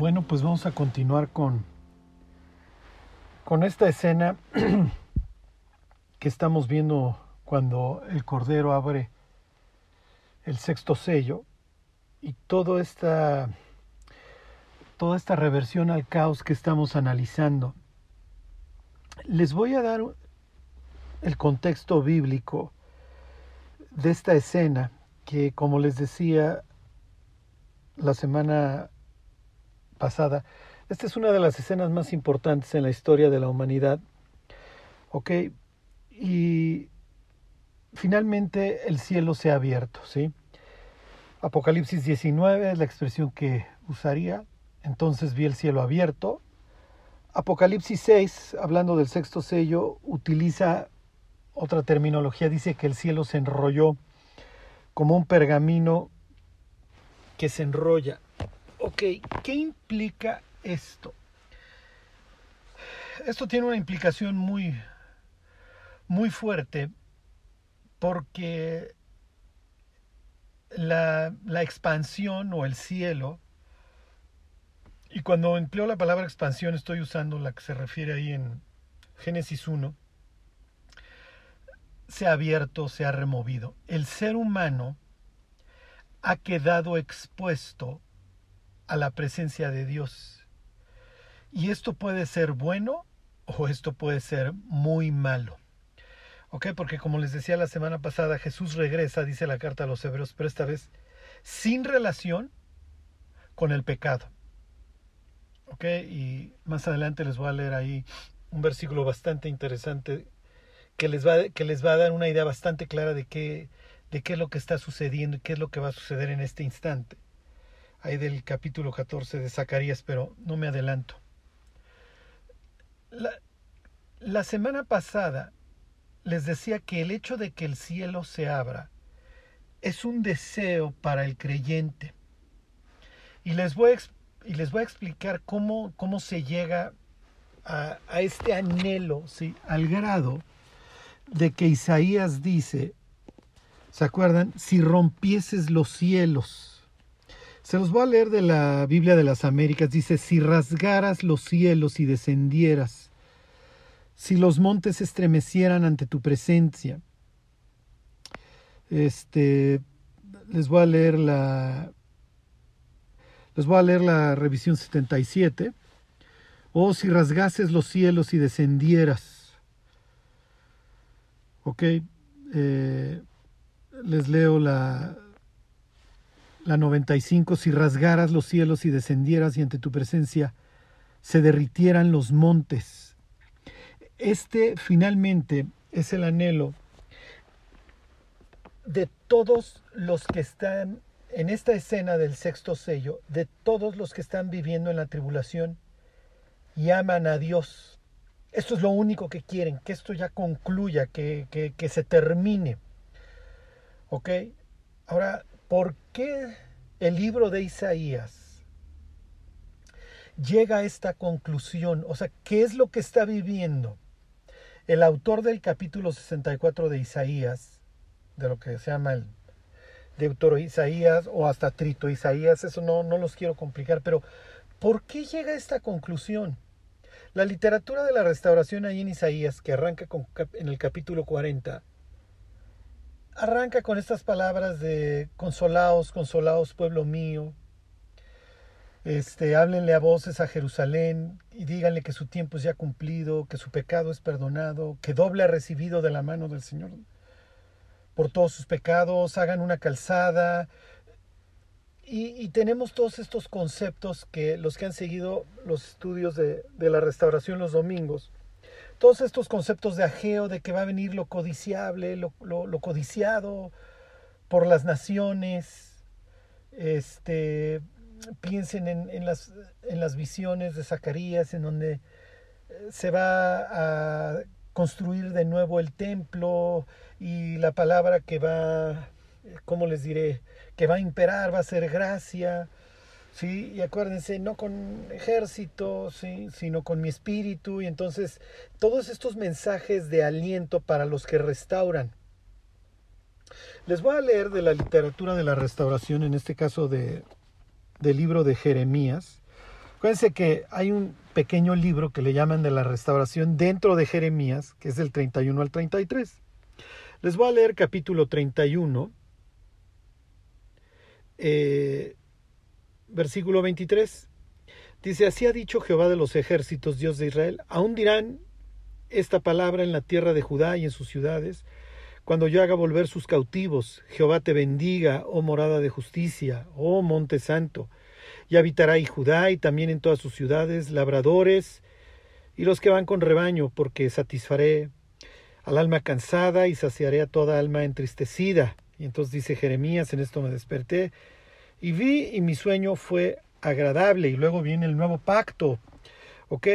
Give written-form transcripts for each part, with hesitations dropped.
Bueno, pues vamos a continuar con esta escena que estamos viendo cuando el Cordero abre el sexto sello y toda esta reversión al caos que estamos analizando. Les voy a dar el contexto bíblico de esta escena que, como les decía la semana pasada, esta es una de las escenas más importantes en la historia de la humanidad. ¿Ok? Y finalmente el cielo se ha abierto, ¿sí? Apocalipsis 19 es la expresión que usaría. Entonces vi el cielo abierto. Apocalipsis 6, hablando del sexto sello, utiliza otra terminología. Dice que el cielo se enrolló como un pergamino que se enrolla. Ok, ¿qué implica esto? Esto tiene una implicación muy fuerte, porque la expansión o el cielo, y cuando empleo la palabra expansión estoy usando la que se refiere ahí en Génesis 1, se ha abierto, se ha removido. El ser humano ha quedado expuesto a la presencia de Dios. Y esto puede ser bueno o esto puede ser muy malo. ¿Ok? Porque como les decía la semana pasada, Jesús regresa, dice la carta a los Hebreos, pero esta vez sin relación con el pecado. ¿Ok? Y más adelante les voy a leer ahí un versículo bastante interesante que les va a dar una idea bastante clara de qué es lo que está sucediendo y qué es lo que va a suceder en este instante. Ahí del capítulo 14 de Zacarías, pero no me adelanto. La semana pasada les decía que el hecho de que el cielo se abra es un deseo para el creyente. Y les voy a explicar cómo se llega a este anhelo, ¿sí? Al grado de que Isaías dice, ¿se acuerdan? Si rompieses los cielos. Se los voy a leer de la Biblia de las Américas. Dice, si rasgaras los cielos y descendieras, si los montes se estremecieran ante tu presencia. Les voy a leer la revisión 77. O si rasgases los cielos y descendieras. Ok. Les leo la 95. Si rasgaras los cielos y descendieras y ante tu presencia se derritieran los montes. Este finalmente es el anhelo de todos los que están en esta escena del sexto sello, de todos los que están viviendo en la tribulación y aman a Dios. Esto es lo único que quieren, que esto ya concluya, que se termine. ¿Ok? Ahora, ¿por qué el libro de Isaías llega a esta conclusión? O sea, ¿qué es lo que está viviendo el autor del capítulo 64 de Isaías, de lo que se llama el Deutero Isaías o hasta Trito Isaías? Eso no los quiero complicar, pero ¿por qué llega a esta conclusión? La literatura de la restauración ahí en Isaías, que arranca en el capítulo 40, arranca con estas palabras de consolaos, consolaos pueblo mío, háblenle a voces a Jerusalén y díganle que su tiempo es ya cumplido, que su pecado es perdonado, que doble ha recibido de la mano del Señor por todos sus pecados, hagan una calzada. Y tenemos todos estos conceptos que los que han seguido los estudios de la restauración los domingos, todos estos conceptos de Ageo, de que va a venir lo codiciable, lo codiciado por las naciones. Piensen en las visiones de Zacarías, en donde se va a construir de nuevo el templo y la palabra que va, ¿cómo les diré?, que va a imperar, va a ser gracia. Sí, y acuérdense, no con ejército, ¿sí?, sino con mi espíritu. Y entonces todos estos mensajes de aliento para los que restauran. Les voy a leer de la literatura de la restauración, en este caso del libro de Jeremías. Acuérdense que hay un pequeño libro que le llaman de la restauración dentro de Jeremías, que es del 31 al 33. Les voy a leer capítulo 31, versículo 23. Dice, así ha dicho Jehová de los ejércitos, Dios de Israel, aún dirán esta palabra en la tierra de Judá y en sus ciudades, cuando yo haga volver sus cautivos. Jehová te bendiga, oh morada de justicia, oh monte santo, y habitará y Judá y también en todas sus ciudades, labradores y los que van con rebaño, porque satisfaré al alma cansada y saciaré a toda alma entristecida. Y entonces dice Jeremías, en esto me desperté, y vi, y mi sueño fue agradable. Y luego viene el nuevo pacto, ¿ok?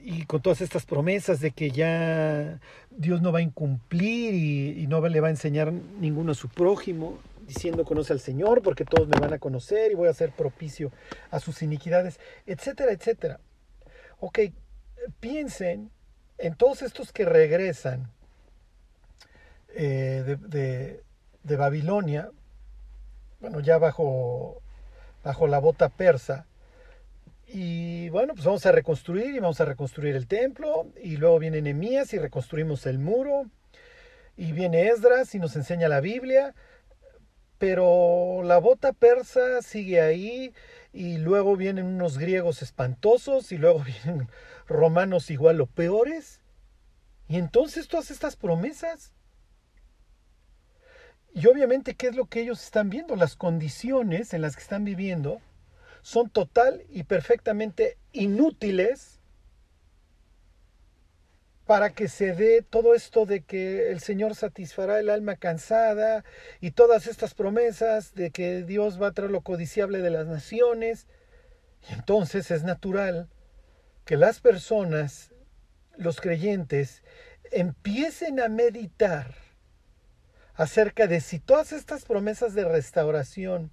Y con todas estas promesas de que ya Dios no va a incumplir y no le va a enseñar ninguno a su prójimo, diciendo conoce al Señor porque todos me van a conocer y voy a ser propicio a sus iniquidades, etcétera, etcétera. Ok, piensen en todos estos que regresan de Babilonia, bueno, ya bajo la bota persa. Y bueno, pues vamos a reconstruir y vamos a reconstruir el templo. Y luego viene Nehemías y reconstruimos el muro. Y viene Esdras y nos enseña la Biblia. Pero la bota persa sigue ahí. Y luego vienen unos griegos espantosos. Y luego vienen romanos igual o peores. Y entonces todas estas promesas. Y obviamente, ¿qué es lo que ellos están viendo? Las condiciones en las que están viviendo son total y perfectamente inútiles para que se dé todo esto de que el Señor satisfará el alma cansada y todas estas promesas de que Dios va a traer lo codiciable de las naciones. Y entonces es natural que las personas, los creyentes, empiecen a meditar acerca de si todas estas promesas de restauración,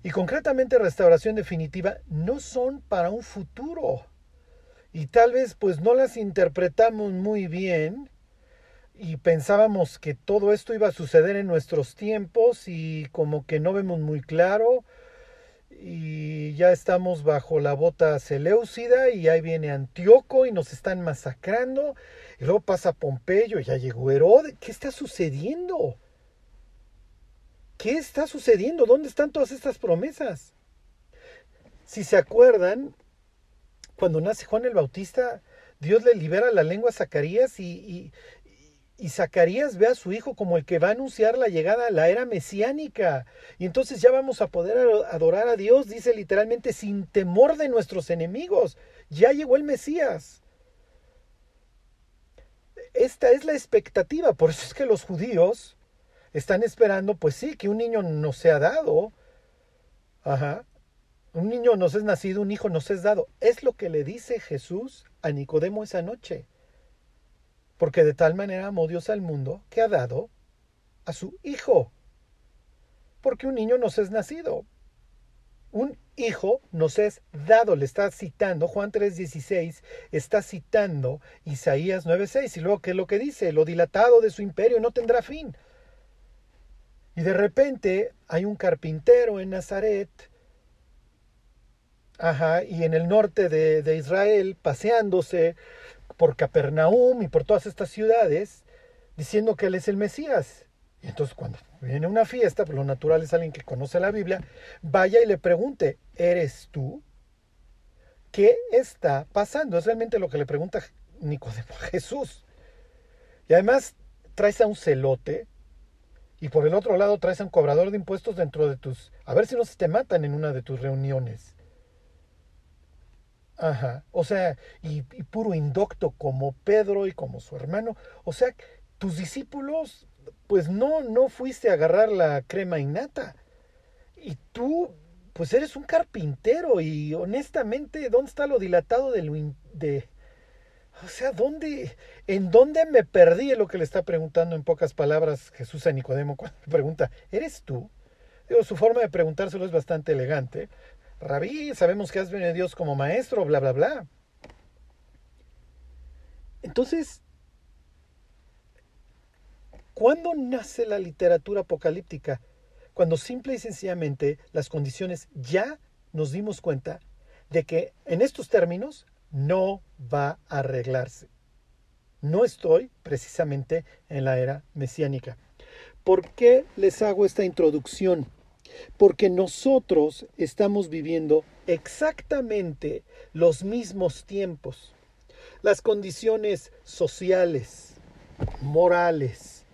y concretamente restauración definitiva, no son para un futuro. Y tal vez pues no las interpretamos muy bien y pensábamos que todo esto iba a suceder en nuestros tiempos y como que no vemos muy claro y ya estamos bajo la bota seleucida y ahí viene Antíoco y nos están masacrando y luego pasa Pompeyo y ya llegó Herodes. ¿Qué está sucediendo? ¿Qué está sucediendo? ¿Dónde están todas estas promesas? Si se acuerdan, cuando nace Juan el Bautista, Dios le libera la lengua a Zacarías y Zacarías ve a su hijo como el que va a anunciar la llegada a la era mesiánica. Y entonces ya vamos a poder adorar a Dios, dice literalmente, sin temor de nuestros enemigos. Ya llegó el Mesías. Esta es la expectativa, por eso es que los judíos están esperando, pues sí, que un niño nos sea dado. Ajá. Un niño nos es nacido, un hijo nos es dado. Es lo que le dice Jesús a Nicodemo esa noche. Porque de tal manera amó Dios al mundo que ha dado a su hijo. Porque un niño nos es nacido. Un hijo nos es dado. Le está citando Juan 3:16, está citando Isaías 9:6. Y luego, ¿qué es lo que dice? Lo dilatado de su imperio no tendrá fin. Y de repente hay un carpintero en Nazaret, ajá, y en el norte de Israel, paseándose por Capernaum y por todas estas ciudades, diciendo que él es el Mesías. Y entonces cuando viene una fiesta, por lo natural es alguien que conoce la Biblia, vaya y le pregunte, ¿eres tú? ¿Qué está pasando? Es realmente lo que le pregunta Nicodemo a Jesús. Y además traes a un celote, y por el otro lado traes a un cobrador de impuestos dentro de tus... A ver si no se te matan en una de tus reuniones. Ajá. O sea, y puro indocto como Pedro y como su hermano. O sea, tus discípulos, pues no fuiste a agarrar la crema innata. Y tú, pues eres un carpintero. Y honestamente, ¿dónde está lo dilatado de lo... O sea, ¿en dónde me perdí? Es lo que le está preguntando en pocas palabras Jesús a Nicodemo cuando le pregunta, ¿eres tú? Digo, su forma de preguntárselo es bastante elegante. Rabí, sabemos que has venido a Dios como maestro, bla, bla, bla. Entonces, ¿cuándo nace la literatura apocalíptica? Cuando simple y sencillamente las condiciones ya nos dimos cuenta de que en estos términos no va a arreglarse. No estoy precisamente en la era mesiánica. ¿Por qué les hago esta introducción? Porque nosotros estamos viviendo exactamente los mismos tiempos. Las condiciones sociales, morales,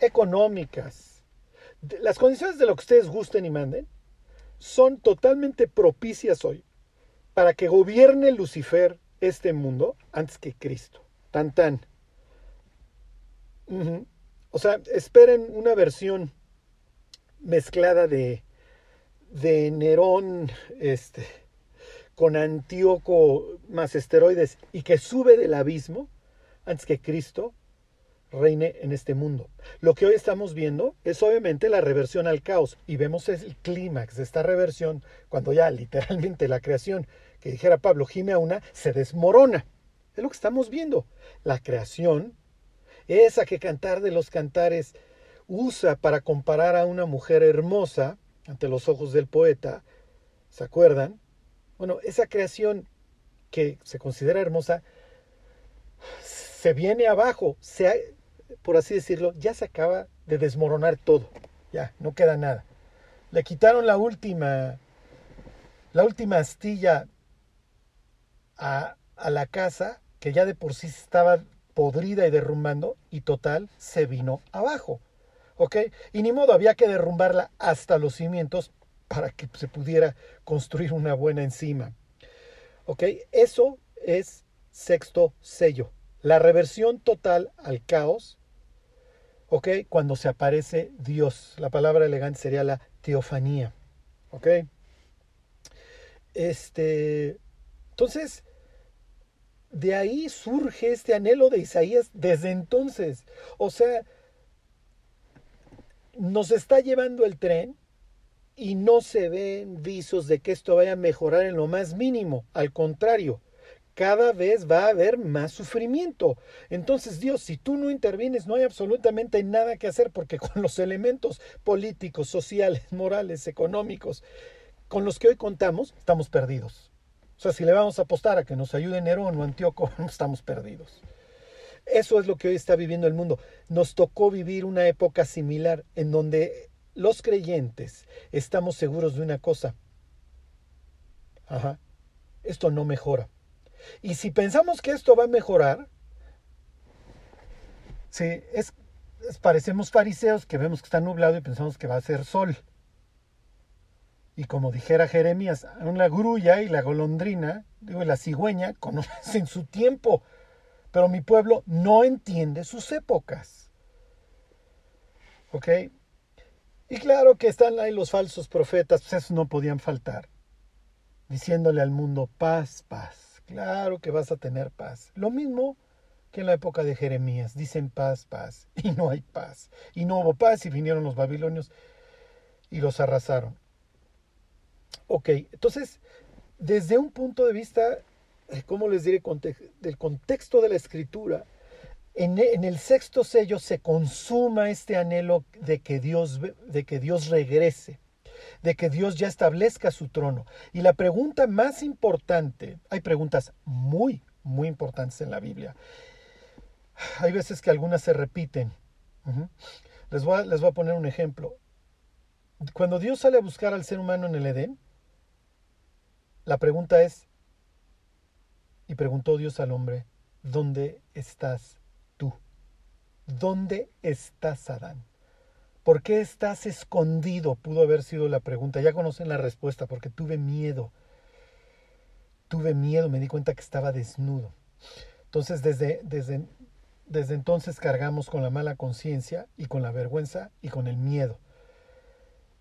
económicas, las condiciones de lo que ustedes gusten y manden, son totalmente propicias hoy para que gobierne Lucifer este mundo antes que Cristo. Tan, tan. O sea, esperen una versión mezclada de Nerón con Antíoco más esteroides y que sube del abismo antes que Cristo reine en este mundo. Lo que hoy estamos viendo es obviamente la reversión al caos, y vemos el clímax de esta reversión cuando ya literalmente la creación, que dijera Pablo, gime a una, se desmorona. Es lo que estamos viendo. La creación, esa que Cantar de los Cantares usa para comparar a una mujer hermosa ante los ojos del poeta, ¿se acuerdan? Bueno, esa creación que se considera hermosa se viene abajo, por así decirlo, ya se acaba de desmoronar todo, ya no queda nada. Le quitaron la última astilla a la casa, que ya de por sí estaba podrida y derrumbando, y total, se vino abajo. ¿Ok? Y ni modo, había que derrumbarla hasta los cimientos para que se pudiera construir una buena encima. ¿Ok? Eso es sexto sello. La reversión total al caos. ¿Ok? Cuando se aparece Dios. La palabra elegante sería la teofanía. ¿Ok? Entonces, de ahí surge este anhelo de Isaías desde entonces. O sea, nos está llevando el tren y no se ven visos de que esto vaya a mejorar en lo más mínimo. Al contrario, cada vez va a haber más sufrimiento. Entonces, Dios, si tú no intervienes, no hay absolutamente nada que hacer, porque con los elementos políticos, sociales, morales, económicos, con los que hoy contamos, estamos perdidos. O sea, si le vamos a apostar a que nos ayude Nerón o Antíoco, estamos perdidos. Eso es lo que hoy está viviendo el mundo. Nos tocó vivir una época similar en donde los creyentes estamos seguros de una cosa. Esto no mejora. Y si pensamos que esto va a mejorar, sí, parecemos fariseos que vemos que está nublado y pensamos que va a ser sol. Y como dijera Jeremías, la grulla y la golondrina, la cigüeña, conocen su tiempo. Pero mi pueblo no entiende sus épocas. ¿Ok? Y claro que están ahí los falsos profetas, pues esos no podían faltar. Diciéndole al mundo, paz, paz. Claro que vas a tener paz. Lo mismo que en la época de Jeremías. Dicen paz, paz. Y no hay paz. Y no hubo paz y vinieron los babilonios y los arrasaron. Ok, entonces, desde un punto de vista, ¿cómo les diré? Del contexto de la Escritura, en el sexto sello se consuma este anhelo de que Dios regrese, de que Dios ya establezca su trono. Y la pregunta más importante, hay preguntas muy, muy importantes en la Biblia. Hay veces que algunas se repiten. Les voy a poner un ejemplo. Cuando Dios sale a buscar al ser humano en el Edén, la pregunta es, y preguntó Dios al hombre, ¿dónde estás tú? ¿Dónde estás, Adán? ¿Por qué estás escondido? Pudo haber sido la pregunta. Ya conocen la respuesta, porque tuve miedo. Me di cuenta que estaba desnudo. Entonces, desde entonces cargamos con la mala conciencia y con la vergüenza y con el miedo.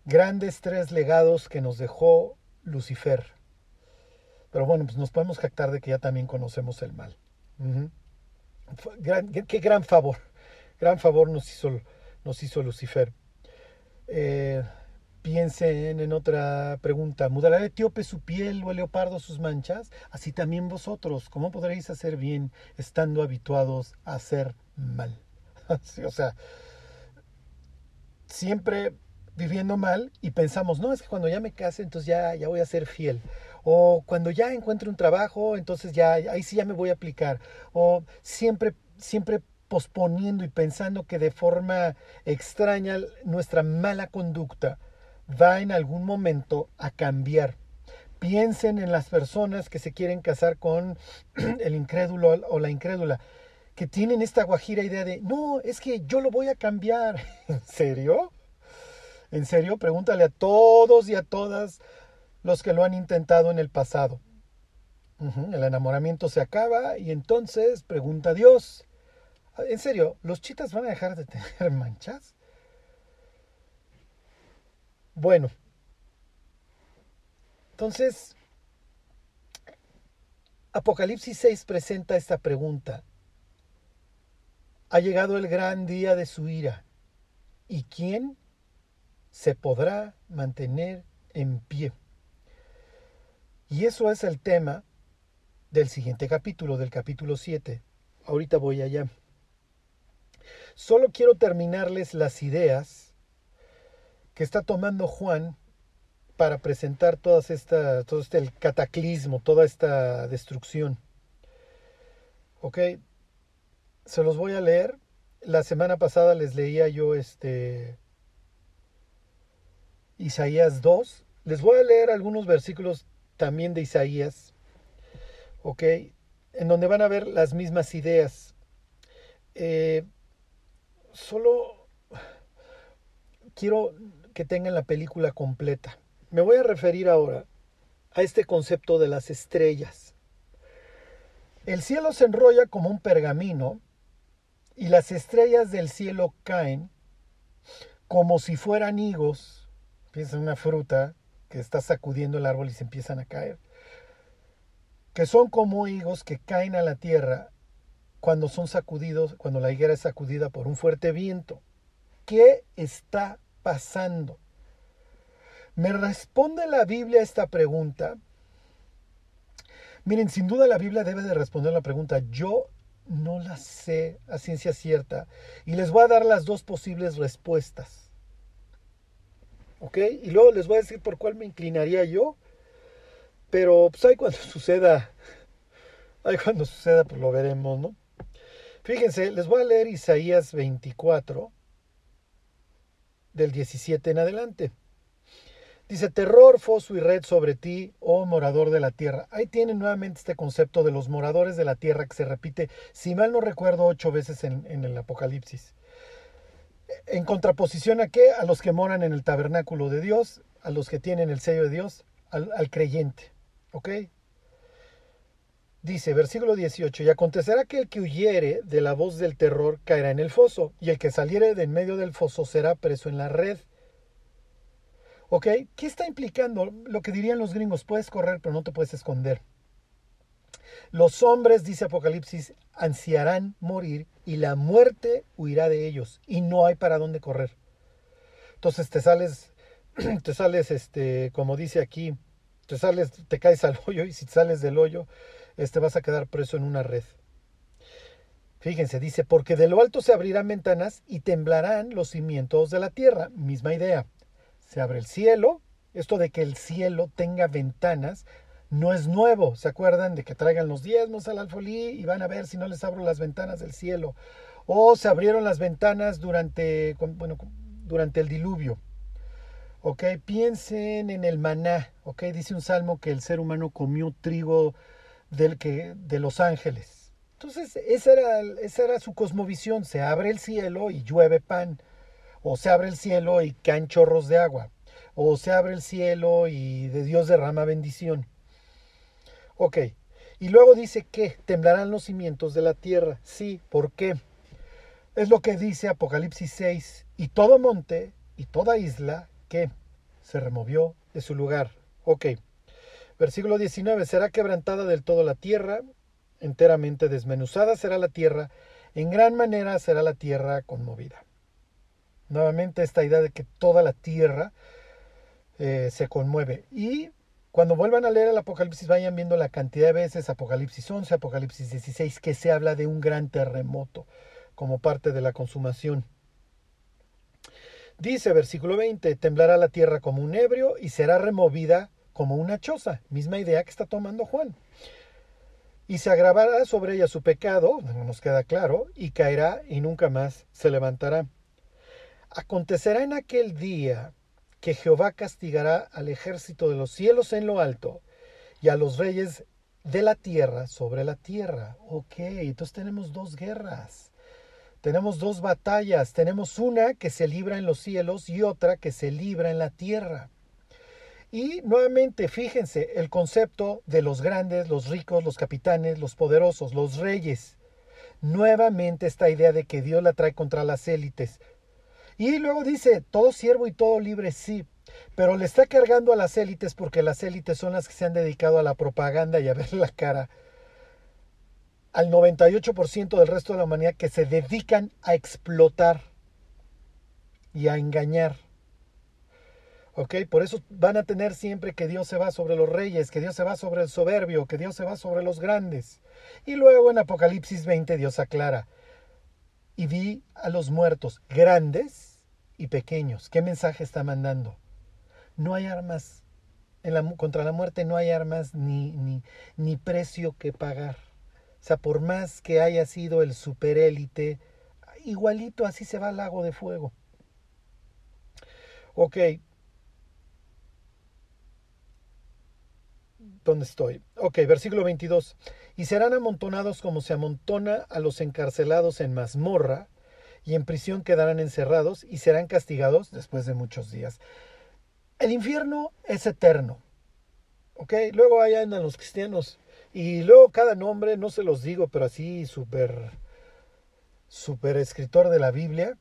Grandes tres legados que nos dejó Lucifer. Pero bueno, pues nos podemos jactar de que ya también conocemos el mal. Qué gran favor. Gran favor nos hizo Lucifer. Piensen en otra pregunta. ¿Mudará el etíope su piel o el leopardo sus manchas? Así también vosotros, ¿cómo podréis hacer bien estando habituados a hacer mal? Sí, o sea, siempre viviendo mal y pensamos, no, es que cuando ya me case, entonces ya voy a ser fiel. O cuando ya encuentre un trabajo, entonces ahí sí ya me voy a aplicar. O siempre posponiendo y pensando que de forma extraña nuestra mala conducta va en algún momento a cambiar. Piensen en las personas que se quieren casar con el incrédulo o la incrédula, que tienen esta guajira idea de, no, es que yo lo voy a cambiar. ¿En serio? ¿En serio? Pregúntale a todos y a todas los que lo han intentado en el pasado. El enamoramiento se acaba y entonces pregunta a Dios. ¿En serio? ¿Los chitas van a dejar de tener manchas? Bueno, entonces, Apocalipsis 6 presenta esta pregunta. Ha llegado el gran día de su ira. ¿Y quién se podrá mantener en pie? Y eso es el tema del siguiente capítulo, del capítulo 7. Ahorita voy allá. Solo quiero terminarles las ideas que está tomando Juan para presentar todo este cataclismo, toda esta destrucción. Ok, se los voy a leer. La semana pasada les leía yo Isaías 2. Les voy a leer algunos versículos también de Isaías, ok, en donde van a ver las mismas ideas. Solo quiero que tengan la película completa. Me voy a referir ahora a este concepto de las estrellas. El cielo se enrolla como un pergamino y las estrellas del cielo caen como si fueran higos. Piensa en una fruta que está sacudiendo el árbol y se empiezan a caer. Que son como higos que caen a la tierra cuando son sacudidos, cuando la higuera es sacudida por un fuerte viento. ¿Qué está pasando? ¿Me responde la Biblia esta pregunta? Miren, sin duda la Biblia debe de responder la pregunta. Yo no la sé a ciencia cierta. Y les voy a dar las dos posibles respuestas. ¿Ok? Y luego les voy a decir por cuál me inclinaría yo. Pero pues ahí cuando suceda pues lo veremos, ¿no? Fíjense, les voy a leer Isaías 24, del 17 en adelante. Dice, terror, foso y red sobre ti, oh morador de la tierra. Ahí tienen nuevamente este concepto de los moradores de la tierra que se repite, si mal no recuerdo, 8 veces en el Apocalipsis. ¿En contraposición a qué? A los que moran en el tabernáculo de Dios, a los que tienen el sello de Dios, al creyente. ¿Ok? Dice, versículo 18, y acontecerá que el que huyere de la voz del terror caerá en el foso, y el que saliere de en medio del foso será preso en la red. ¿Ok? ¿Qué está implicando? Lo que dirían los gringos, puedes correr, pero no te puedes esconder. Los hombres, dice Apocalipsis, ansiarán morir y la muerte huirá de ellos y no hay para dónde correr. Entonces te sales, como dice aquí, te caes al hoyo y si te sales del hoyo, vas a quedar preso en una red. Fíjense, dice, porque de lo alto se abrirán ventanas y temblarán los cimientos de la tierra. Misma idea. Se abre el cielo. Esto de que el cielo tenga ventanas no es nuevo. ¿Se acuerdan de que traigan los diezmos al alfolí y van a ver si no les abro las ventanas del cielo? O se abrieron las ventanas durante el diluvio. ¿Ok? Piensen en el maná. ¿Ok? Dice un salmo que el ser humano comió trigo de los ángeles. Entonces esa era su cosmovisión. Se abre el cielo y llueve pan. O se abre el cielo y caen chorros de agua. O se abre el cielo y de Dios derrama bendición. Ok. Y luego dice que temblarán los cimientos de la tierra. Sí, ¿por qué? Es lo que dice Apocalipsis 6. Y todo monte y toda isla que se removió de su lugar. Ok. Versículo 19. Será quebrantada del todo la tierra. Enteramente desmenuzada será la tierra. En gran manera será la tierra conmovida. Nuevamente esta idea de que toda la tierra se conmueve. Y cuando vuelvan a leer el Apocalipsis, vayan viendo la cantidad de veces, Apocalipsis 11, Apocalipsis 16, que se habla de un gran terremoto como parte de la consumación. Dice, versículo 20, temblará la tierra como un ebrio y será removida como una choza. Misma idea que está tomando Juan. Y se agravará sobre ella su pecado, nos queda claro, y caerá y nunca más se levantará. Acontecerá en aquel día que Jehová castigará al ejército de los cielos en lo alto y a los reyes de la tierra sobre la tierra. Ok, entonces tenemos dos guerras. Tenemos dos batallas. Tenemos una que se libra en los cielos y otra que se libra en la tierra. Y nuevamente, fíjense, el concepto de los grandes, los ricos, los capitanes, los poderosos, los reyes. Nuevamente esta idea de que Dios la trae contra las élites. Y luego dice, todo siervo y todo libre sí, pero le está cargando a las élites porque las élites son las que se han dedicado a la propaganda y a ver la cara al 98% del resto de la humanidad, que se dedican a explotar y a engañar. ¿Ok? Por eso van a tener siempre que Dios se va sobre los reyes, que Dios se va sobre el soberbio, que Dios se va sobre los grandes. Y luego en Apocalipsis 20 Dios aclara, y vi a los muertos, grandes y pequeños. ¿Qué mensaje está mandando? No hay armas, contra la muerte no hay armas ni precio que pagar. O sea, por más que haya sido el superélite, igualito así se va al lago de fuego. Ok. ¿Dónde estoy? Ok, versículo 22. Y serán amontonados como se amontona a los encarcelados en mazmorra, y en prisión quedarán encerrados y serán castigados después de muchos días. El infierno es eterno. Ok, luego allá andan los cristianos. Y luego cada nombre, no se los digo, pero así súper escritor de la Biblia,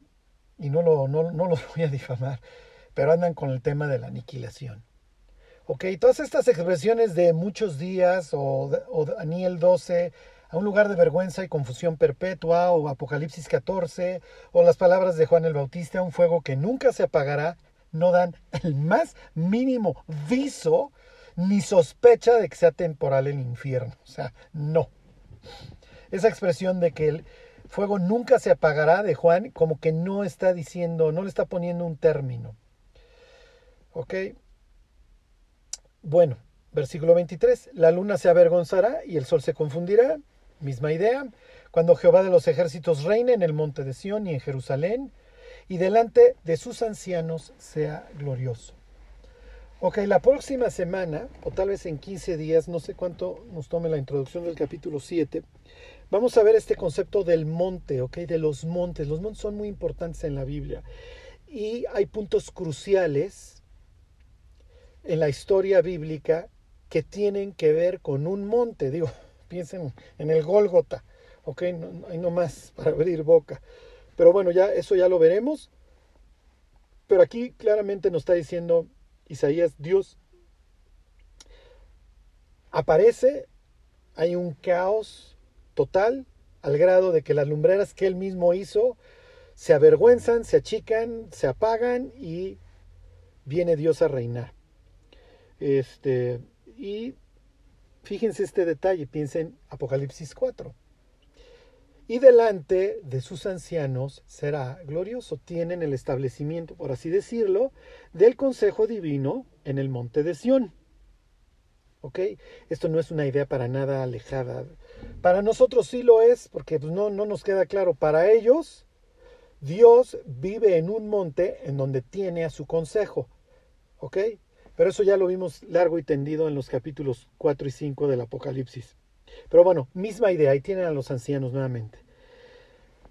y no los voy a difamar, pero andan con el tema de la aniquilación. Ok, todas estas expresiones de muchos días, o Daniel 12, a un lugar de vergüenza y confusión perpetua, o Apocalipsis 14, o las palabras de Juan el Bautista, un fuego que nunca se apagará, no dan el más mínimo viso ni sospecha de que sea temporal el infierno. O sea, no. Esa expresión de que el fuego nunca se apagará de Juan, como que no está diciendo, no le está poniendo un término. Ok. Bueno, versículo 23. La luna se avergonzará y el sol se confundirá. Misma idea. Cuando Jehová de los ejércitos reine en el monte de Sion y en Jerusalén, y delante de sus ancianos sea glorioso. Ok, la próxima semana, o tal vez en 15 días, no sé cuánto nos tome la introducción del capítulo 7, vamos a ver este concepto del monte, ok, de los montes. Los montes son muy importantes en la Biblia y hay puntos cruciales en la historia bíblica que tienen que ver con un monte. Digo, piensen en el Gólgota, ok, hay no más para abrir boca. Pero bueno, ya eso ya lo veremos. Pero aquí claramente nos está diciendo Isaías, Dios aparece, hay un caos total al grado de que las lumbreras que él mismo hizo se avergüenzan, se achican, se apagan y viene Dios a reinar. Y fíjense este detalle, piensen Apocalipsis 4. Y delante de sus ancianos será glorioso. Tienen el establecimiento, por así decirlo, del consejo divino en el monte de Sion. ¿Ok? Esto no es una idea para nada alejada. Para nosotros sí lo es, porque no nos queda claro. Para ellos, Dios vive en un monte en donde tiene a su consejo. ¿Ok? Pero eso ya lo vimos largo y tendido en los capítulos 4 y 5 del Apocalipsis. Pero bueno, misma idea, ahí tienen a los ancianos nuevamente.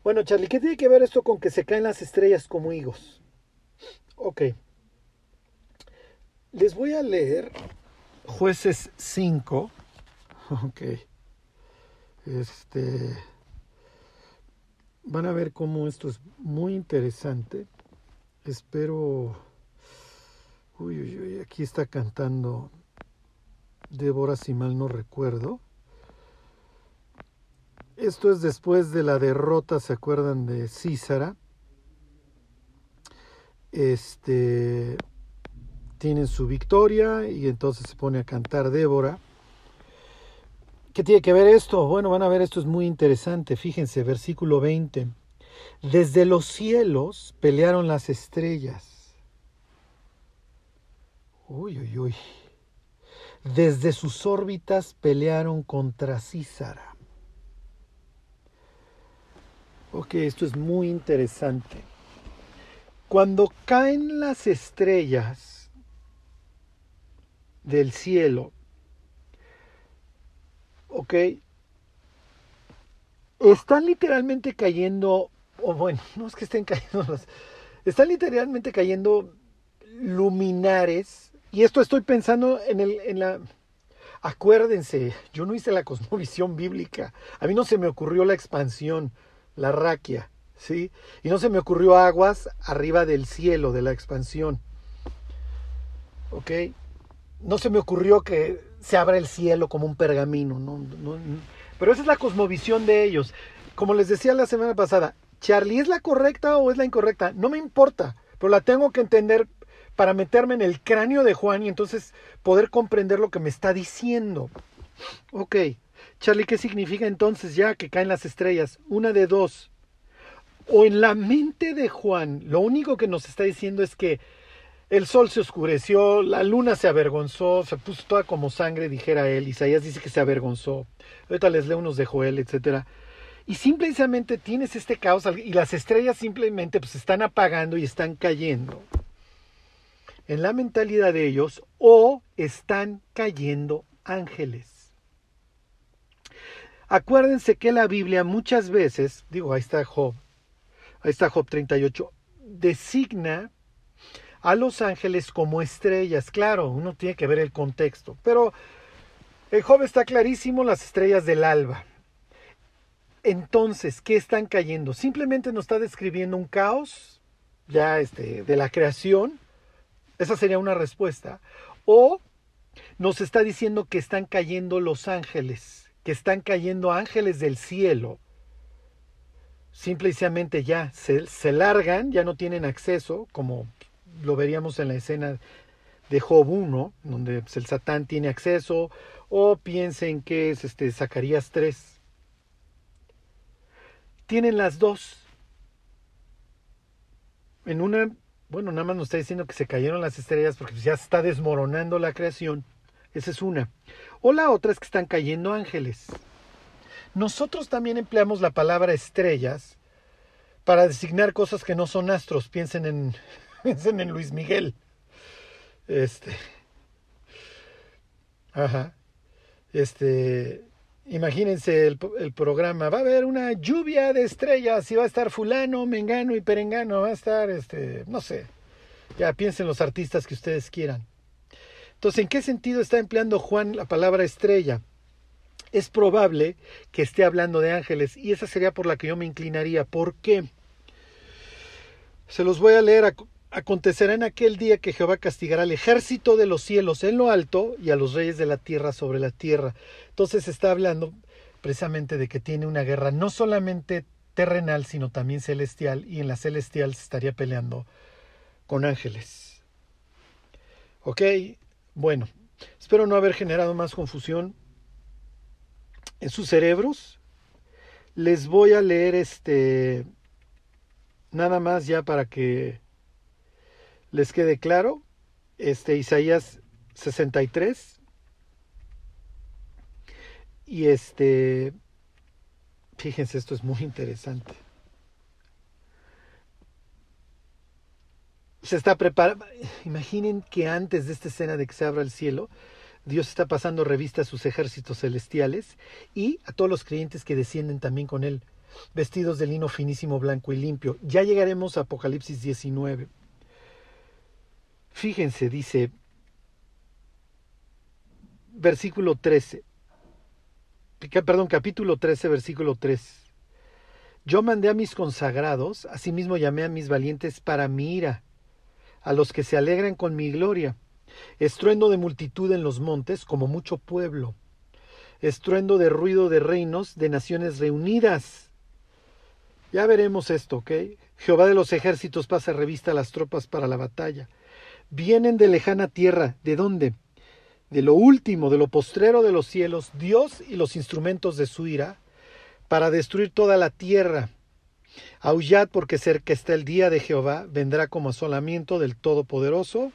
Bueno, Charlie, ¿qué tiene que ver esto con que se caen las estrellas como higos? Ok. Les voy a leer Jueces 5. Ok. Van a ver cómo esto es muy interesante. Espero... Uy, aquí está cantando Débora, si mal no recuerdo. Esto es después de la derrota, ¿se acuerdan? De Císara. Tienen su victoria y entonces se pone a cantar Débora. ¿Qué tiene que ver esto? Bueno, van a ver, esto es muy interesante. Fíjense, versículo 20. Desde los cielos pelearon las estrellas. Uy, uy, uy. Desde sus órbitas pelearon contra Císara. Ok, esto es muy interesante. Cuando caen las estrellas del cielo, ok, están literalmente cayendo, o bueno, no es que estén cayendo, están literalmente cayendo luminares. Y esto estoy pensando en la... Acuérdense, yo no hice la cosmovisión bíblica. A mí no se me ocurrió la expansión, la raquia, ¿sí? Y no se me ocurrió aguas arriba del cielo, de la expansión. ¿Ok? No se me ocurrió que se abra el cielo como un pergamino, no. Pero esa es la cosmovisión de ellos. Como les decía la semana pasada, Charlie, ¿es la correcta o es la incorrecta? No me importa, pero la tengo que entender para meterme en el cráneo de Juan y entonces poder comprender lo que me está diciendo. Ok, Charlie, ¿qué significa entonces ya que caen las estrellas? Una de dos. O en la mente de Juan, lo único que nos está diciendo es que el sol se oscureció, la luna se avergonzó, se puso toda como sangre, dijera él. Isaías dice que se avergonzó. Ahorita les leo unos de Joel, etc. Y simplemente tienes este caos y las estrellas simplemente pues están apagando y están cayendo. En la mentalidad de ellos, o están cayendo ángeles. Acuérdense que la Biblia muchas veces, digo, ahí está Job 38, designa a los ángeles como estrellas. Claro, uno tiene que ver el contexto, pero en Job está clarísimo las estrellas del alba. Entonces, ¿qué están cayendo? Simplemente nos está describiendo un caos ya de la creación. Esa sería una respuesta. O nos está diciendo que están cayendo los ángeles, que están cayendo ángeles del cielo. Simple y sencillamente ya se largan, ya no tienen acceso, como lo veríamos en la escena de Job 1, donde pues, el Satán tiene acceso, o piensen que es Zacarías 3. Tienen las dos. En una... Bueno, nada más nos está diciendo que se cayeron las estrellas porque ya se está desmoronando la creación. Esa es una. O la otra es que están cayendo ángeles. Nosotros también empleamos la palabra estrellas para designar cosas que no son astros. Piensen en Luis Miguel. Ajá. Imagínense el programa. Va a haber una lluvia de estrellas y va a estar fulano, mengano y perengano. Va a estar, no sé. Ya piensen los artistas que ustedes quieran. Entonces, ¿en qué sentido está empleando Juan la palabra estrella? Es probable que esté hablando de ángeles. Y esa sería por la que yo me inclinaría. ¿Por qué? Se los voy a leer. Acontecerá en aquel día que Jehová castigará al ejército de los cielos en lo alto y a los reyes de la tierra sobre la tierra. Entonces está hablando precisamente de que tiene una guerra no solamente terrenal, sino también celestial, y en la celestial se estaría peleando con ángeles. Ok, bueno, espero no haber generado más confusión en sus cerebros. Les voy a leer nada más ya para que les quede claro, Isaías 63, y fíjense, esto es muy interesante. Se está preparando, imaginen que antes de esta escena de que se abra el cielo, Dios está pasando revista a sus ejércitos celestiales y a todos los creyentes que descienden también con él, vestidos de lino finísimo, blanco y limpio. Ya llegaremos a Apocalipsis 19. Fíjense, dice, capítulo 13, versículo 3. Yo mandé a mis consagrados, asimismo llamé a mis valientes para mi ira, a los que se alegran con mi gloria. Estruendo de multitud en los montes, como mucho pueblo. Estruendo de ruido de reinos, de naciones reunidas. Ya veremos esto, ¿ok? Jehová de los ejércitos pasa revista a las tropas para la batalla. Vienen de lejana tierra. ¿De dónde? De lo último, de lo postrero de los cielos, Dios y los instrumentos de su ira, para destruir toda la tierra. Aullad, porque cerca está el día de Jehová, vendrá como asolamiento del Todopoderoso.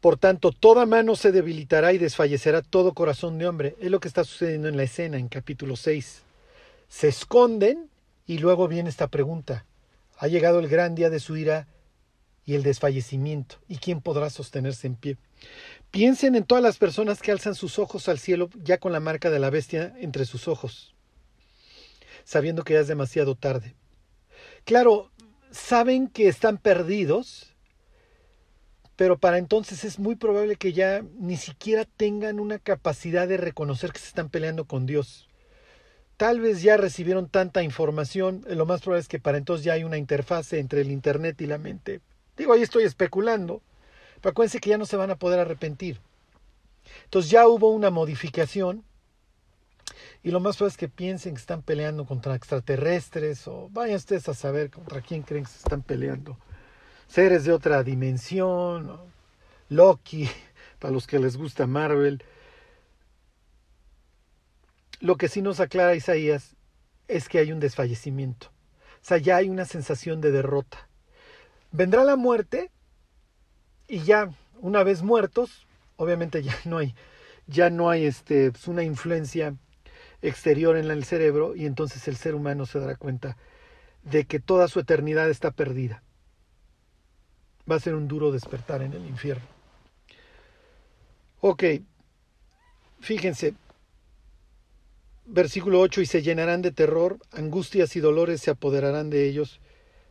Por tanto, toda mano se debilitará y desfallecerá todo corazón de hombre. Es lo que está sucediendo en la escena, en capítulo 6. Se esconden y luego viene esta pregunta. Ha llegado el gran día de su ira y el desfallecimiento. ¿Y quién podrá sostenerse en pie? Piensen en todas las personas que alzan sus ojos al cielo ya con la marca de la bestia entre sus ojos, sabiendo que ya es demasiado tarde. Claro, saben que están perdidos, pero para entonces es muy probable que ya ni siquiera tengan una capacidad de reconocer que se están peleando con Dios. Tal vez ya recibieron tanta información, lo más probable es que para entonces ya hay una interfase entre el internet y la mente. Digo, ahí estoy especulando, pero acuérdense que ya no se van a poder arrepentir. Entonces ya hubo una modificación, y lo más probable es que piensen que están peleando contra extraterrestres, o vayan ustedes a saber contra quién creen que se están peleando. Seres de otra dimensión, o Loki, para los que les gusta Marvel. Lo que sí nos aclara Isaías es que hay un desfallecimiento. O sea, ya hay una sensación de derrota. Vendrá la muerte y ya, una vez muertos, obviamente ya no hay una influencia exterior en el cerebro, y entonces el ser humano se dará cuenta de que toda su eternidad está perdida. Va a ser un duro despertar en el infierno. Ok, fíjense, versículo 8, y se llenarán de terror, angustias y dolores se apoderarán de ellos,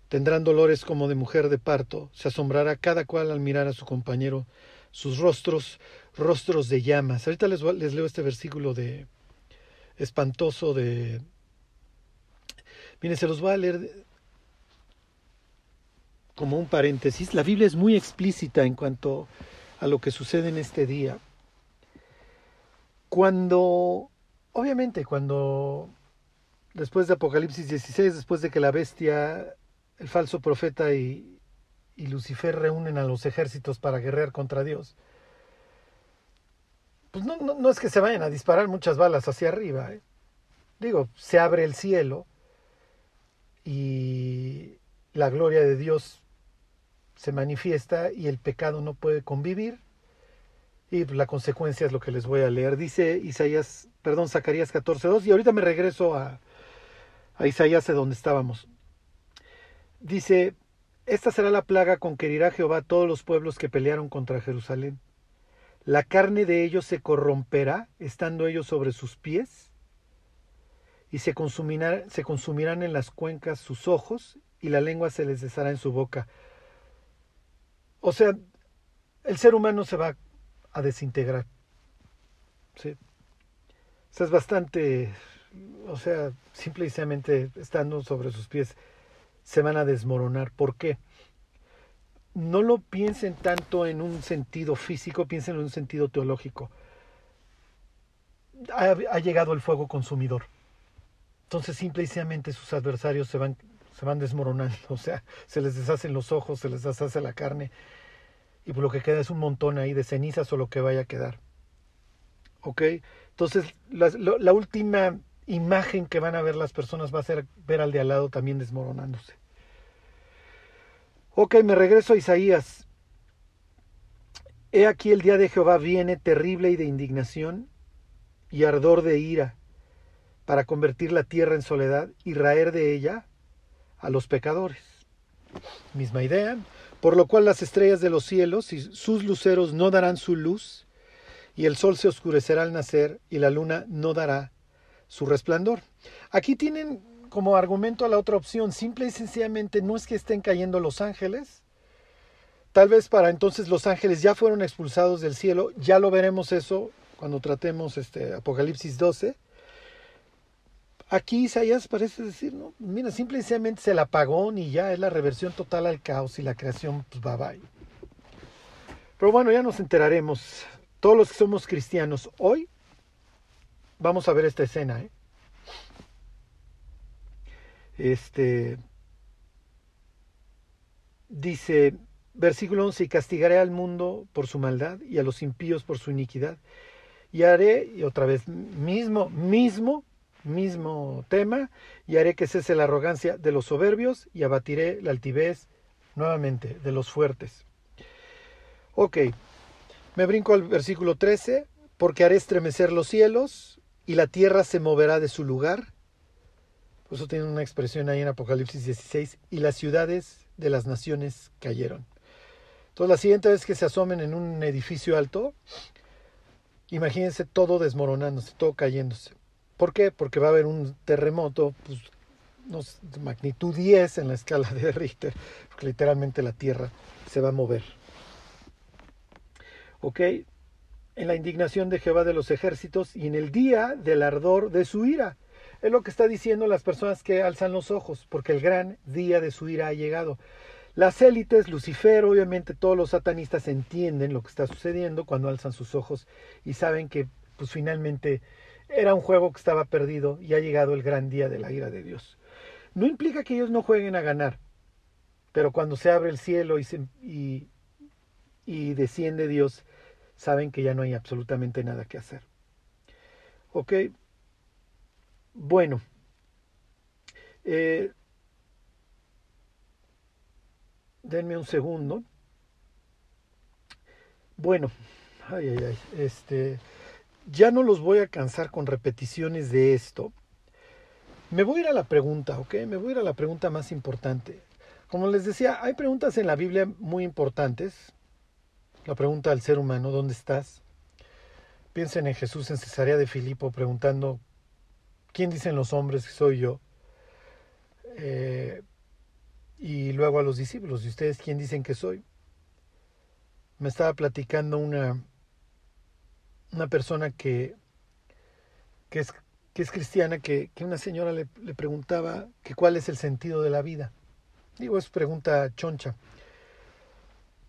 tendrán dolores como de mujer de parto, se asombrará cada cual al mirar a su compañero, sus rostros, rostros de llamas. Ahorita les leo este versículo de espantoso de... Miren, se los voy a leer como un paréntesis. La Biblia es muy explícita en cuanto a lo que sucede en este día. Obviamente, después de Apocalipsis 16, después de que la bestia, el falso profeta y Lucifer reúnen a los ejércitos para guerrear contra Dios, pues no es que se vayan a disparar muchas balas hacia arriba. Digo, se abre el cielo y la gloria de Dios se manifiesta y el pecado no puede convivir. Y la consecuencia es lo que les voy a leer. Dice Zacarías 14:2, y ahorita me regreso a Isaías, de donde estábamos. Dice, esta será la plaga con que herirá Jehová a todos los pueblos que pelearon contra Jerusalén. La carne de ellos se corromperá, estando ellos sobre sus pies, y se consumirán en las cuencas sus ojos, y la lengua se les deshará en su boca. O sea, el ser humano se va a desintegrar. ¿Sí? O sea, es bastante... O sea, simple y sencillamente, estando sobre sus pies, se van a desmoronar. ¿Por qué? No lo piensen tanto en un sentido físico, piensen en un sentido teológico. Ha llegado el fuego consumidor. Entonces, simple y sencillamente, sus adversarios se van desmoronando. O sea, se les deshacen los ojos, se les deshace la carne, y por lo que queda es un montón ahí de cenizas o lo que vaya a quedar. ¿Ok? Entonces, la última imagen que van a ver las personas va a ser ver al de al lado también desmoronándose. Ok, me regreso a Isaías. He aquí el día de Jehová viene terrible y de indignación y ardor de ira, para convertir la tierra en soledad y raer de ella a los pecadores. Misma idea. Por lo cual las estrellas de los cielos y sus luceros no darán su luz, y el sol se oscurecerá al nacer, y la luna no dará su resplandor. Aquí tienen como argumento a la otra opción. Simple y sencillamente, no es que estén cayendo los ángeles. Tal vez para entonces los ángeles ya fueron expulsados del cielo. Ya lo veremos eso cuando tratemos Apocalipsis 12. Aquí Isaías parece decir, no, mira, simple y sencillamente es el apagón y ya es la reversión total al caos y la creación, pues bye bye. Pero bueno, ya nos enteraremos. Todos los que somos cristianos hoy, vamos a ver esta escena. Dice, versículo 11, y castigaré al mundo por su maldad y a los impíos por su iniquidad. Y haré, y otra vez, mismo Mismo tema, y haré que cese la arrogancia de los soberbios y abatiré la altivez nuevamente de los fuertes. Ok, me brinco al versículo 13, porque haré estremecer los cielos y la tierra se moverá de su lugar. Por eso tiene una expresión ahí en Apocalipsis 16, y las ciudades de las naciones cayeron. Entonces la siguiente vez que se asomen en un edificio alto, imagínense todo desmoronándose, todo cayéndose. ¿Por qué? Porque va a haber un terremoto, pues, no sé, magnitud 10 en la escala de Richter, porque literalmente la tierra se va a mover. Ok, en la indignación de Jehová de los ejércitos y en el día del ardor de su ira. Es lo que está diciendo las personas que alzan los ojos, porque el gran día de su ira ha llegado. Las élites, Lucifer, obviamente todos los satanistas entienden lo que está sucediendo cuando alzan sus ojos y saben que pues finalmente era un juego que estaba perdido y ha llegado el gran día de la ira de Dios. No implica que ellos no jueguen a ganar, pero cuando se abre el cielo y desciende Dios, saben que ya no hay absolutamente nada que hacer. Ok, bueno. Denme un segundo. Bueno, ya no los voy a cansar con repeticiones de esto. Me voy a ir a la pregunta, ¿ok? Me voy a ir a la pregunta más importante. Como les decía, hay preguntas en la Biblia muy importantes. La pregunta del ser humano, ¿dónde estás? Piensen en Jesús en Cesarea de Filipo preguntando, ¿quién dicen los hombres que soy yo? Y luego a los discípulos, ¿y ustedes quién dicen que soy? Me estaba platicando una persona que es cristiana, que una señora le preguntaba que cuál es el sentido de la vida. Digo, es pregunta choncha.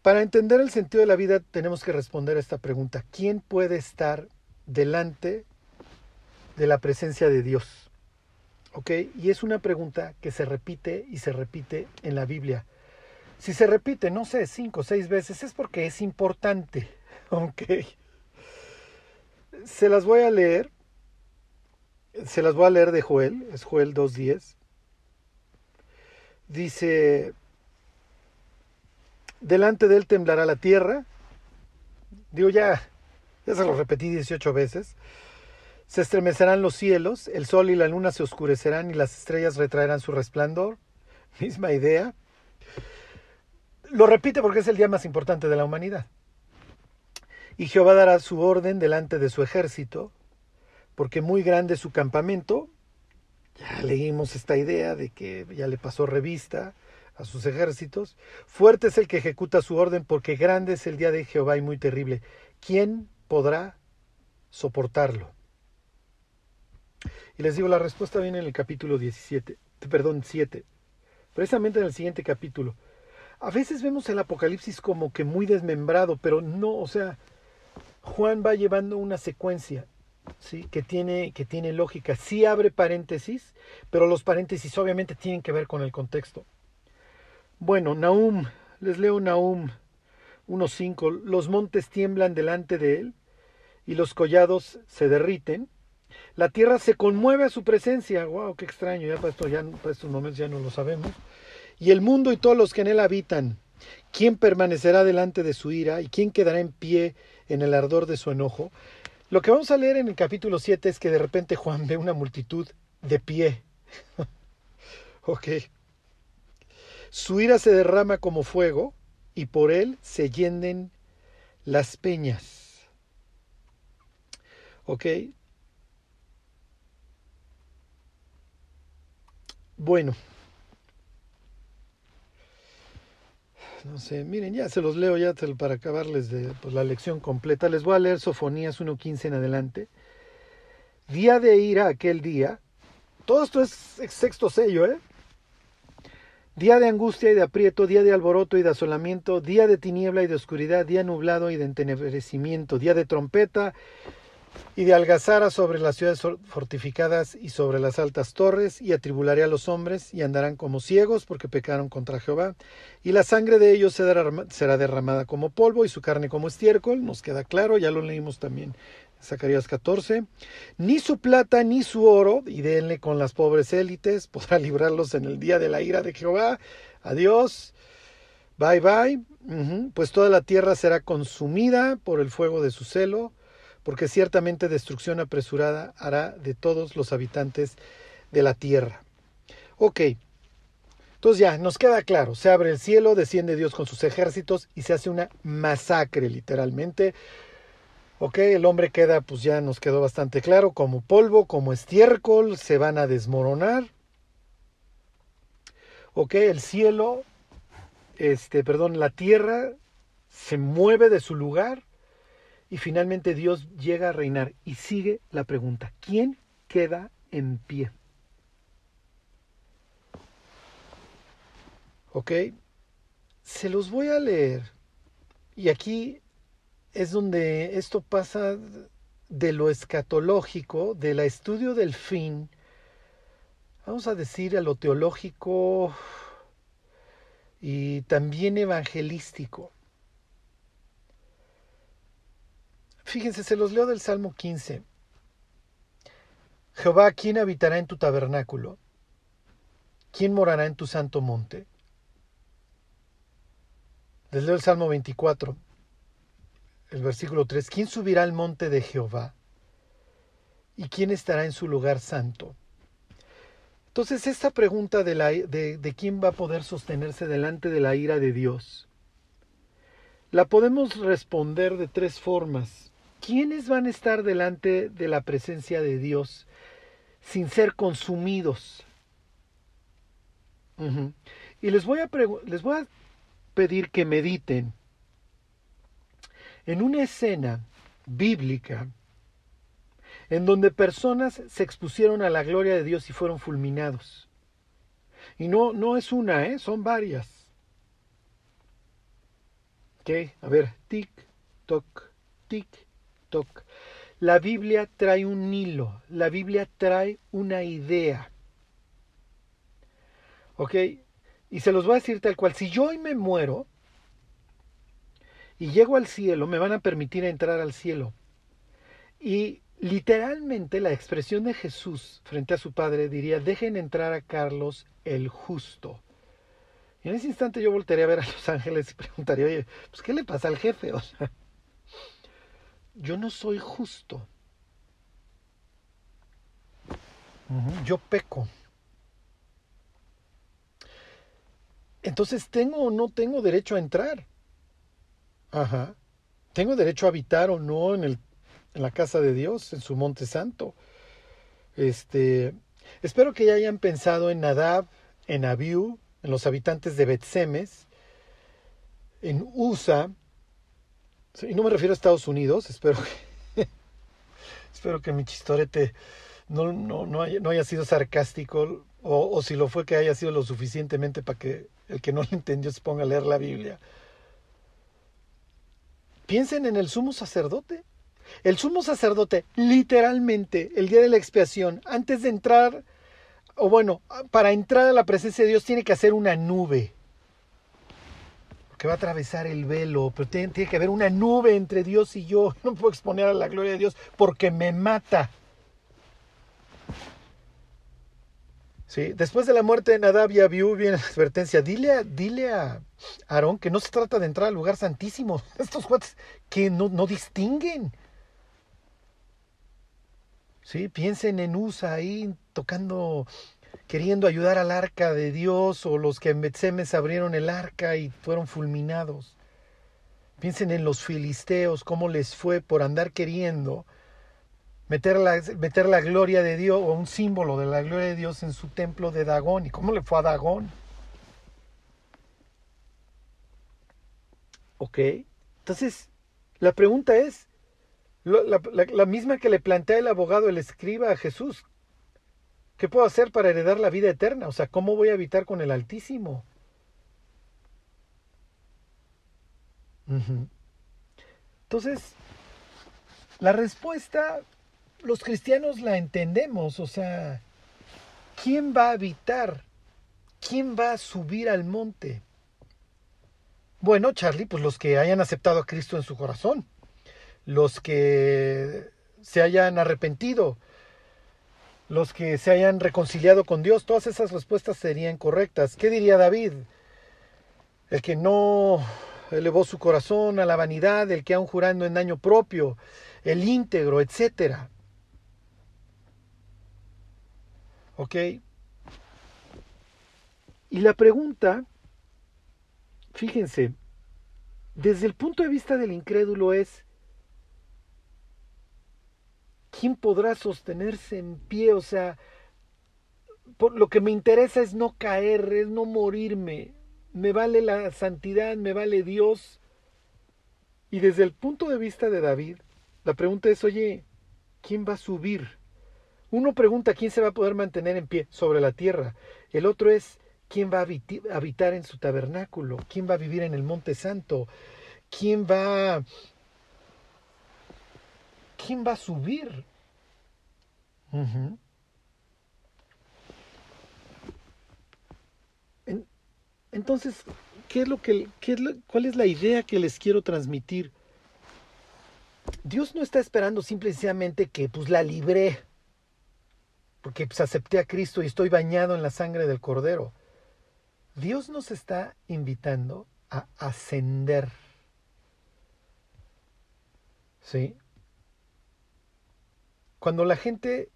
Para entender el sentido de la vida tenemos que responder a esta pregunta. ¿Quién puede estar delante de la presencia de Dios? ¿Ok? Y es una pregunta que se repite y se repite en la Biblia. Si se repite, no sé, 5 o 6 veces, es porque es importante. ¿Ok? Se las voy a leer. Se las voy a leer de Joel. Es Joel 2:10. Dice: delante de él temblará la tierra. Digo, ya se lo repetí 18 veces. Se estremecerán los cielos, el sol y la luna se oscurecerán y las estrellas retraerán su resplandor. Misma idea. Lo repite porque es el día más importante de la humanidad. Y Jehová dará su orden delante de su ejército, porque muy grande es su campamento. Ya leímos esta idea de que ya le pasó revista a sus ejércitos. Fuerte es el que ejecuta su orden, porque grande es el día de Jehová y muy terrible. ¿Quién podrá soportarlo? Y les digo, la respuesta viene en el capítulo 7. Precisamente en el siguiente capítulo. A veces vemos el Apocalipsis como que muy desmembrado, pero no, o sea, Juan va llevando una secuencia, ¿sí? que tiene lógica. Sí abre paréntesis, pero los paréntesis obviamente tienen que ver con el contexto. Bueno, Naum, les leo Naum 1:5. Los montes tiemblan delante de él y los collados se derriten. La tierra se conmueve a su presencia. ¡Wow! ¡Qué extraño! Ya para estos momentos ya no lo sabemos. Y el mundo y todos los que en él habitan. ¿Quién permanecerá delante de su ira? ¿Y quién quedará en pie en el ardor de su enojo? Lo que vamos a leer en el capítulo 7 es que de repente Juan ve una multitud de pie. Ok. Su ira se derrama como fuego y por él se yenden las peñas. Ok. Bueno, no sé, miren, ya se los leo para acabarles la lección completa. Les voy a leer Sofonías 1:15 en adelante. Día de ira aquel día. Todo esto es sexto sello, ¿eh? Día de angustia y de aprieto, día de alboroto y de asolamiento, día de tiniebla y de oscuridad, día nublado y de entenebrecimiento, día de trompeta y de algazara sobre las ciudades fortificadas y sobre las altas torres, y atribularé a los hombres, y andarán como ciegos, porque pecaron contra Jehová, y la sangre de ellos será derramada como polvo, y su carne como estiércol. Nos queda claro, ya lo leímos también, Zacarías 14. Ni su plata ni su oro, y denle con las pobres élites, podrá librarlos en el día de la ira de Jehová. Adiós. Bye bye. Pues toda la tierra será consumida por el fuego de su celo, porque ciertamente destrucción apresurada hará de todos los habitantes de la tierra. Ok, entonces ya nos queda claro, se abre el cielo, desciende Dios con sus ejércitos y se hace una masacre literalmente. Ok, el hombre queda, pues ya nos quedó bastante claro, como polvo, como estiércol, se van a desmoronar. Ok, el cielo, la tierra se mueve de su lugar. Y finalmente Dios llega a reinar y sigue la pregunta, ¿quién queda en pie? Ok, se los voy a leer. Y aquí es donde esto pasa de lo escatológico, del estudio del fin, vamos a decir a lo teológico y también evangelístico. Fíjense, se los leo del Salmo 15. Jehová, ¿quién habitará en tu tabernáculo? ¿Quién morará en tu santo monte? Les leo el Salmo 24, el versículo 3. ¿Quién subirá al monte de Jehová? ¿Y quién estará en su lugar santo? Entonces, esta pregunta de quién va a poder sostenerse delante de la ira de Dios, la podemos responder de tres formas. ¿Quiénes van a estar delante de la presencia de Dios sin ser consumidos? Y les voy a pedir que mediten en una escena bíblica en donde personas se expusieron a la gloria de Dios y fueron fulminados. Y no es una, son varias. Ok, a ver, tic, toc, tic, toc. La Biblia trae un hilo, la Biblia trae una idea. Ok, y se los voy a decir tal cual. Si yo hoy me muero y llego al cielo, me van a permitir entrar al cielo. Y literalmente la expresión de Jesús frente a su Padre diría, dejen entrar a Carlos el justo. Y en ese instante yo voltearía a ver a los ángeles y preguntaría, oye, pues ¿qué le pasa al jefe? O sea, yo no soy justo. Yo peco. Entonces, ¿tengo o no tengo derecho a entrar? Ajá. ¿Tengo derecho a habitar o no en la casa de Dios, en su monte santo? Espero que ya hayan pensado en Nadab, en Abiú, en los habitantes de Betsemes, en Usa, y no me refiero a Estados Unidos, espero que mi chistorete no haya sido sarcástico, o si lo fue, que haya sido lo suficientemente para que el que no lo entendió se ponga a leer la Biblia. Piensen en el sumo sacerdote. El sumo sacerdote, literalmente, el día de la expiación, antes de entrar, o bueno, para entrar a la presencia de Dios tiene que hacer una nube, porque va a atravesar el velo, pero tiene que haber una nube entre Dios y yo. No puedo exponer a la gloria de Dios porque me mata. ¿Sí? Después de la muerte de Nadab y Abiú viene la advertencia. Dile a Aarón que no se trata de entrar al lugar santísimo. Estos cuates que no distinguen. Sí, piensen en Usa ahí tocando, queriendo ayudar al arca de Dios, o los que en Betsemes abrieron el arca y fueron fulminados. Piensen en los filisteos, cómo les fue por andar queriendo meter la gloria de Dios, o un símbolo de la gloria de Dios en su templo de Dagón, y cómo le fue a Dagón. Ok, entonces la pregunta es la misma que le plantea el abogado, el escriba a Jesús. ¿Qué puedo hacer para heredar la vida eterna? O sea, ¿cómo voy a habitar con el Altísimo? Entonces, La respuesta, los cristianos la entendemos, o sea, ¿quién va a habitar? ¿Quién va a subir al monte? Bueno, Charlie, pues los que hayan aceptado a Cristo en su corazón, los que se hayan arrepentido, los que se hayan reconciliado con Dios, todas esas respuestas serían correctas. ¿Qué diría David? El que no elevó su corazón a la vanidad, el que aun jurando en daño propio, el íntegro, etc. ¿Ok? Y la pregunta, fíjense, desde el punto de vista del incrédulo es, ¿quién podrá sostenerse en pie? O sea, por lo que me interesa es no caer, es no morirme. Me vale la santidad, me vale Dios. Y desde el punto de vista de David, la pregunta es, oye, ¿quién va a subir? Uno pregunta, ¿quién se va a poder mantener en pie sobre la tierra? El otro es, ¿quién va a habitar en su tabernáculo? ¿Quién va a vivir en el Monte Santo? ¿Quién va a subir? Uh-huh. Entonces, ¿cuál es la idea que les quiero transmitir? Dios no está esperando simple y sencillamente que pues la libré, porque pues acepté a Cristo y estoy bañado en la sangre del Cordero. Dios nos está invitando a ascender. ¿Sí? Cuando la gente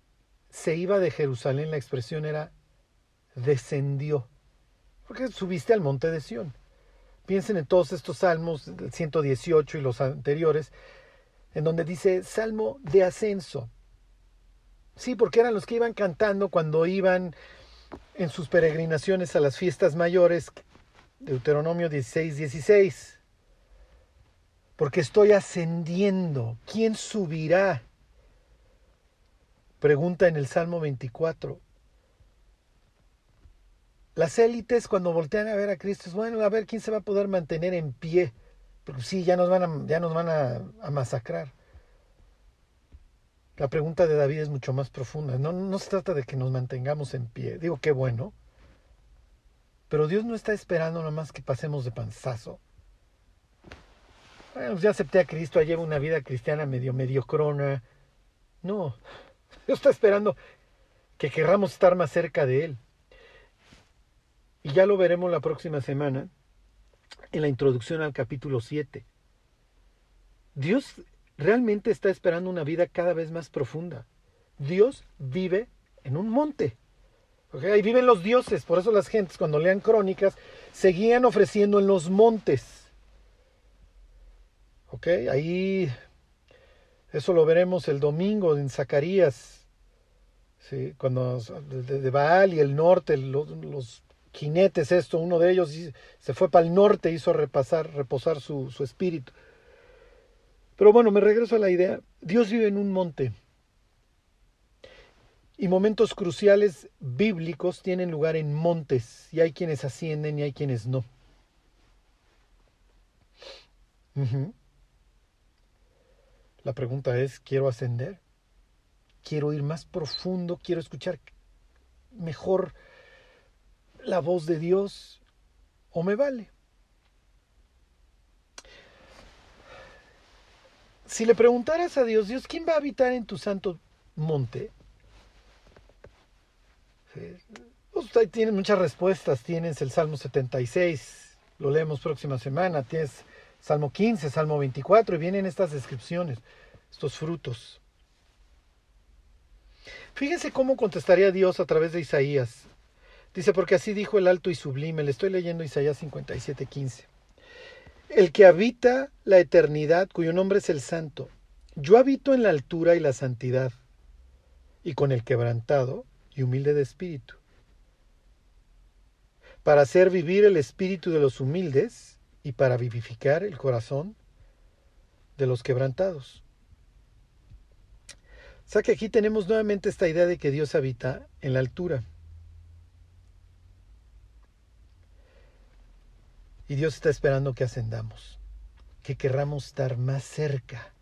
se iba de Jerusalén, la expresión era descendió, porque subiste al monte de Sion. Piensen en todos estos salmos, el 118 y los anteriores, en donde dice salmo de ascenso. Sí, porque eran los que iban cantando cuando iban en sus peregrinaciones a las fiestas mayores, Deuteronomio 16, 16. Porque estoy ascendiendo, ¿quién subirá? Pregunta en el Salmo 24. Las élites cuando voltean a ver a Cristo es, bueno, a ver quién se va a poder mantener en pie. Porque sí, ya nos van a masacrar. La pregunta de David es mucho más profunda. No se trata de que nos mantengamos en pie. Digo, qué bueno. Pero Dios no está esperando nada más que pasemos de panzazo. Bueno, pues ya acepté a Cristo, ya llevo una vida cristiana mediocrona. No. Dios está esperando que querramos estar más cerca de Él. Y ya lo veremos la próxima semana en la introducción al capítulo 7. Dios realmente está esperando una vida cada vez más profunda. Dios vive en un monte. ¿Okay? Ahí viven los dioses. Por eso las gentes cuando lean crónicas seguían ofreciendo en los montes. ¿Okay? Ahí... Eso lo veremos el domingo en Zacarías, ¿sí? Cuando de Baal y el norte, los jinetes, uno de ellos se fue para el norte, hizo reposar su espíritu. Pero bueno, me regreso a la idea. Dios vive en un monte. Y momentos cruciales bíblicos tienen lugar en montes. Y hay quienes ascienden y hay quienes no. Uh-huh. La pregunta es, ¿quiero ascender? ¿Quiero ir más profundo? ¿Quiero escuchar mejor la voz de Dios? ¿O me vale? Si le preguntaras a Dios, Dios, ¿quién va a habitar en tu santo monte? Usted tiene muchas respuestas. Tienes el Salmo 76, lo leemos próxima semana. Tienes Salmo 15, Salmo 24, y vienen estas descripciones, estos frutos. Fíjense cómo contestaría Dios a través de Isaías. Dice, porque así dijo el alto y sublime, le estoy leyendo Isaías 57, 15. El que habita la eternidad, cuyo nombre es el santo, yo habito en la altura y la santidad, y con el quebrantado y humilde de espíritu, para hacer vivir el espíritu de los humildes, y para vivificar el corazón de los quebrantados. O sea que aquí tenemos nuevamente esta idea de que Dios habita en la altura. Y Dios está esperando que ascendamos, que querramos estar más cerca.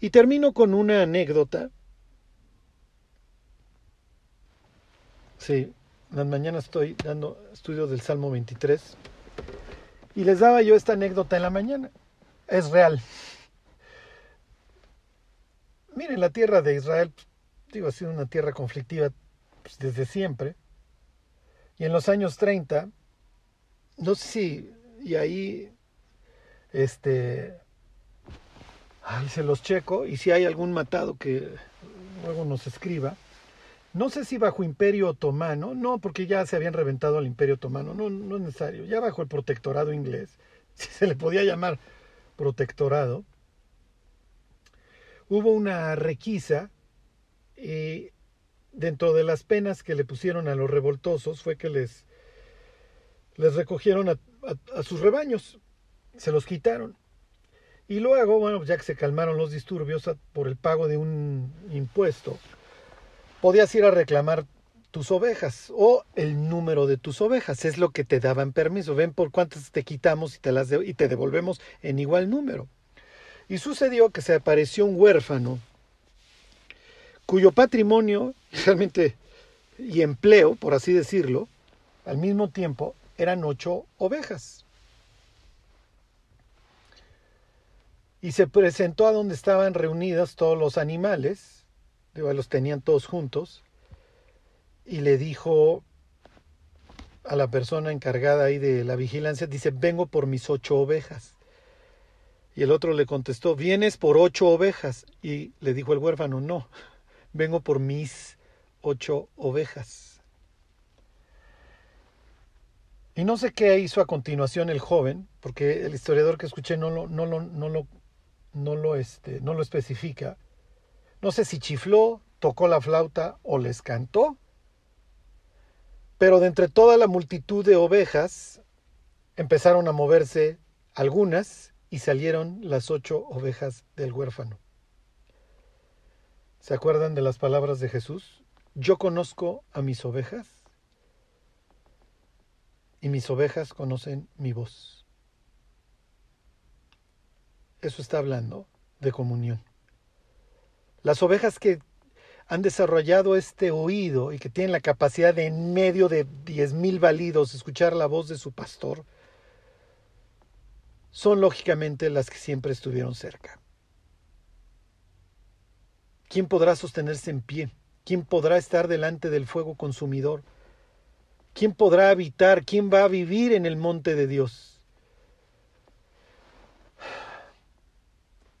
Y termino con una anécdota. Sí, las mañanas estoy dando estudios del Salmo 23. Y les daba yo esta anécdota en la mañana. Es real. Miren, la tierra de Israel, digo, ha sido una tierra conflictiva desde siempre. Y en los años 30, no sé si, y ahí, se los checo, y si hay algún matado que luego nos escriba. No sé si bajo Imperio Otomano, no, porque ya se habían reventado al Imperio Otomano, no es necesario, ya bajo el protectorado inglés, si se le podía llamar protectorado, hubo una requisa y dentro de las penas que le pusieron a los revoltosos fue que les recogieron a sus rebaños, se los quitaron. Y luego, bueno, ya que se calmaron los disturbios por el pago de un impuesto, podías ir a reclamar tus ovejas o el número de tus ovejas. Es lo que te daban permiso. Ven por cuántas te quitamos y te devolvemos en igual número. Y sucedió que se apareció un huérfano cuyo patrimonio realmente y empleo, por así decirlo, al mismo tiempo eran 8 ovejas. Y se presentó a donde estaban reunidos todos los animales, los tenían todos juntos, y le dijo a la persona encargada ahí de la vigilancia, dice, vengo por mis 8 ovejas. Y el otro le contestó, vienes por 8 ovejas. Y le dijo el huérfano, no, vengo por mis 8 ovejas. Y no sé qué hizo a continuación el joven, porque el historiador que escuché no lo especifica. No sé si chifló, tocó la flauta o les cantó. Pero de entre toda la multitud de ovejas empezaron a moverse algunas y salieron las 8 ovejas del huérfano. ¿Se acuerdan de las palabras de Jesús? Yo conozco a mis ovejas y mis ovejas conocen mi voz. Eso está hablando de comunión. Las ovejas que han desarrollado este oído y que tienen la capacidad de en medio de 10,000 balidos escuchar la voz de su pastor, son lógicamente las que siempre estuvieron cerca. ¿Quién podrá sostenerse en pie? ¿Quién podrá estar delante del fuego consumidor? ¿Quién podrá habitar? ¿Quién va a vivir en el monte de Dios?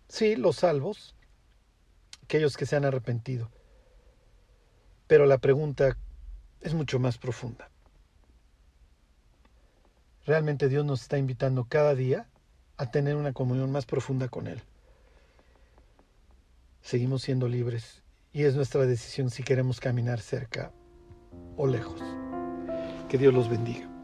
Sí, los salvos, aquellos que se han arrepentido. Pero la pregunta es mucho más profunda. Realmente Dios nos está invitando cada día a tener una comunión más profunda con Él. Seguimos siendo libres y es nuestra decisión si queremos caminar cerca o lejos. Que Dios los bendiga.